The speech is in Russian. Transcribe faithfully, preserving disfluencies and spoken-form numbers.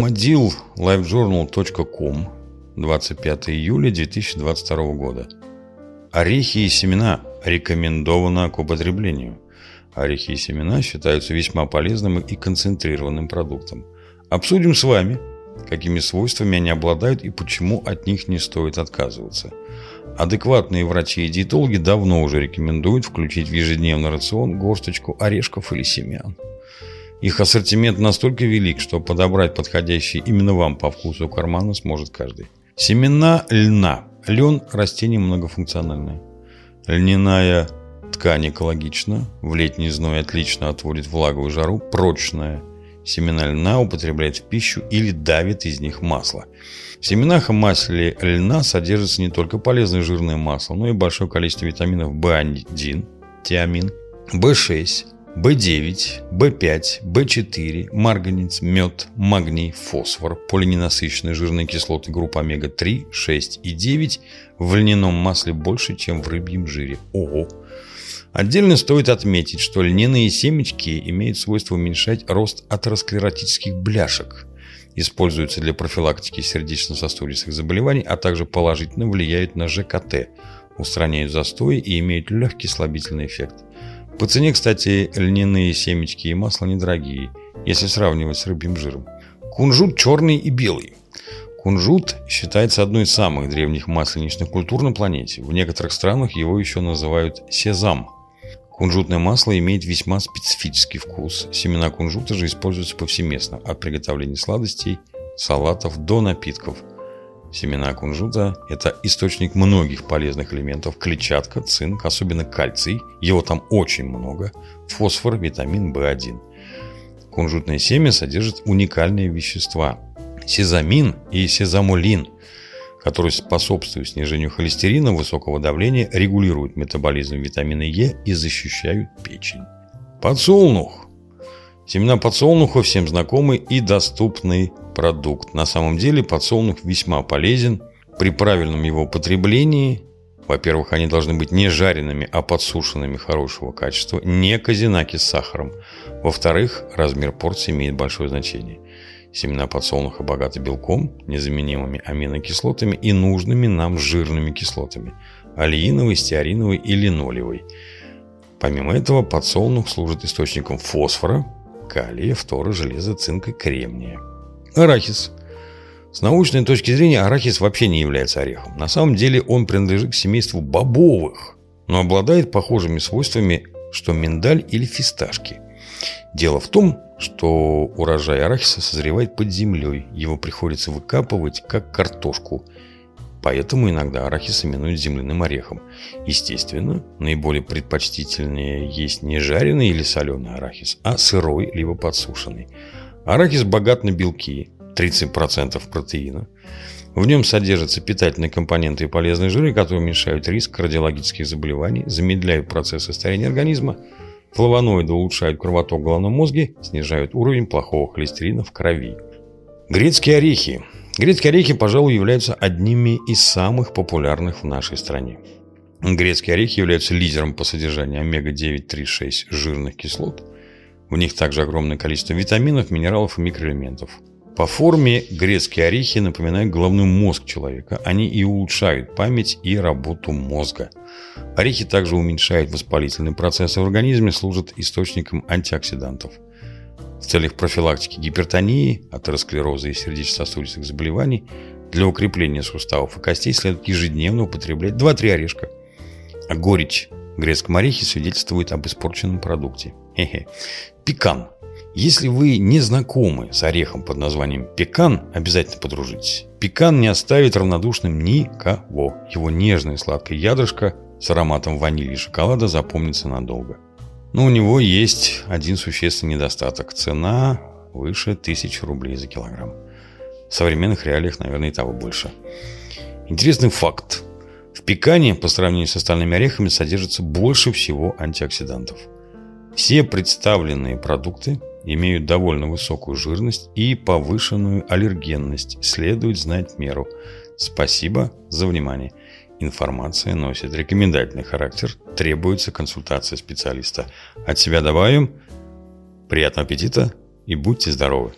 модилл лайв джорнал точка ком, двадцать пятого июля две тысячи двадцать второго года. Орехи и семена рекомендовано к употреблению. Орехи и семена считаются весьма полезным и концентрированным продуктом. Обсудим с вами, какими свойствами они обладают и почему от них не стоит отказываться. Адекватные врачи и диетологи давно уже рекомендуют включить в ежедневный рацион горсточку орешков или семян. Их ассортимент настолько велик, что подобрать подходящий именно вам по вкусу кармана сможет каждый. Семена льна. Лен – растение многофункциональное. Льняная ткань экологична, в летний зной отлично отводит влагу и жару, прочная. Семена льна употребляют в пищу или давят из них масло. В семенах и масле льна содержится не только полезное жирное масло, но и большое количество витаминов бэ один, тиамин, бэ шесть, бэ девять, бэ пять, бэ четыре, марганец, мед, магний, фосфор, полиненасыщенные жирные кислоты группы омега три, шесть и девять в льняном масле больше, чем в рыбьем жире. Ого! Отдельно стоит отметить, что льняные семечки имеют свойство уменьшать рост атеросклеротических бляшек, используются для профилактики сердечно-сосудистых заболеваний, а также положительно влияют на ЖКТ, устраняют застои и имеют легкий слабительный эффект. По цене, кстати, льняные семечки и масло недорогие, если сравнивать с рыбьим жиром. Кунжут черный и белый. Кунжут считается одной из самых древних масленичных культур на планете. В некоторых странах его еще называют сезам. Кунжутное масло имеет весьма специфический вкус. Семена кунжута же используются повсеместно, от приготовления сладостей, салатов до напитков. Семена кунжута – это источник многих полезных элементов: клетчатка, цинк, особенно кальций, его там очень много, фосфор, витамин бэ один. Кунжутное семя содержит уникальные вещества – сезамин и сезамолин, которые способствуют снижению холестерина, высокого давления, регулируют метаболизм витамина Е и защищают печень. Подсолнух. Семена подсолнуха всем знакомы и доступный продукт. На самом деле подсолнух весьма полезен. При правильном его потреблении, во-первых, они должны быть не жареными, а подсушенными хорошего качества, не казинаки с сахаром. Во-вторых, размер порции имеет большое значение. Семена подсолнуха богаты белком, незаменимыми аминокислотами и нужными нам жирными кислотами – олеиновой, стеариновой и линолевой. Помимо этого, подсолнух служит источником фосфора, калия, фтора, железа, цинка, кремния. Арахис. С научной точки зрения арахис вообще не является орехом. На самом деле он принадлежит к семейству бобовых, но обладает похожими свойствами, что миндаль или фисташки. Дело в том, что урожай арахиса созревает под землей, его приходится выкапывать как картошку. Поэтому иногда арахис именуют земляным орехом. Естественно, наиболее предпочтительнее есть не жареный или соленый арахис, а сырой либо подсушенный. Арахис богат на белки, тридцать процентов протеина. В нем содержатся питательные компоненты и полезные жиры, которые уменьшают риск кардиологических заболеваний, замедляют процессы старения организма. Флавоноиды улучшают кровоток в головном мозге, снижают уровень плохого холестерина в крови. Грецкие орехи. Грецкие орехи, пожалуй, являются одними из самых популярных в нашей стране. Грецкие орехи являются лидером по содержанию омега девять, три, шесть жирных кислот. В них также огромное количество витаминов, минералов и микроэлементов. По форме грецкие орехи напоминают головной мозг человека. Они и улучшают память и работу мозга. Орехи также уменьшают воспалительные процессы в организме, служат источником антиоксидантов. В целях профилактики гипертонии, атеросклероза и сердечно-сосудистых заболеваний для укрепления суставов и костей следует ежедневно употреблять два-три орешка. А горечь в грецком орехе свидетельствует об испорченном продукте. Хе-хе. Пекан. Если вы не знакомы с орехом под названием пекан, обязательно подружитесь. Пекан не оставит равнодушным никого. Его нежное сладкое ядрышко с ароматом ванили и шоколада запомнится надолго. Но у него есть один существенный недостаток. Цена выше тысячи рублей за килограмм. В современных реалиях, наверное, и того больше. Интересный факт. В пекане, по сравнению с остальными орехами, содержится больше всего антиоксидантов. Все представленные продукты имеют довольно высокую жирность и повышенную аллергенность. Следует знать меру. Спасибо за внимание. Информация носит рекомендательный характер, требуется консультация специалиста. От себя добавим. Приятного аппетита и будьте здоровы!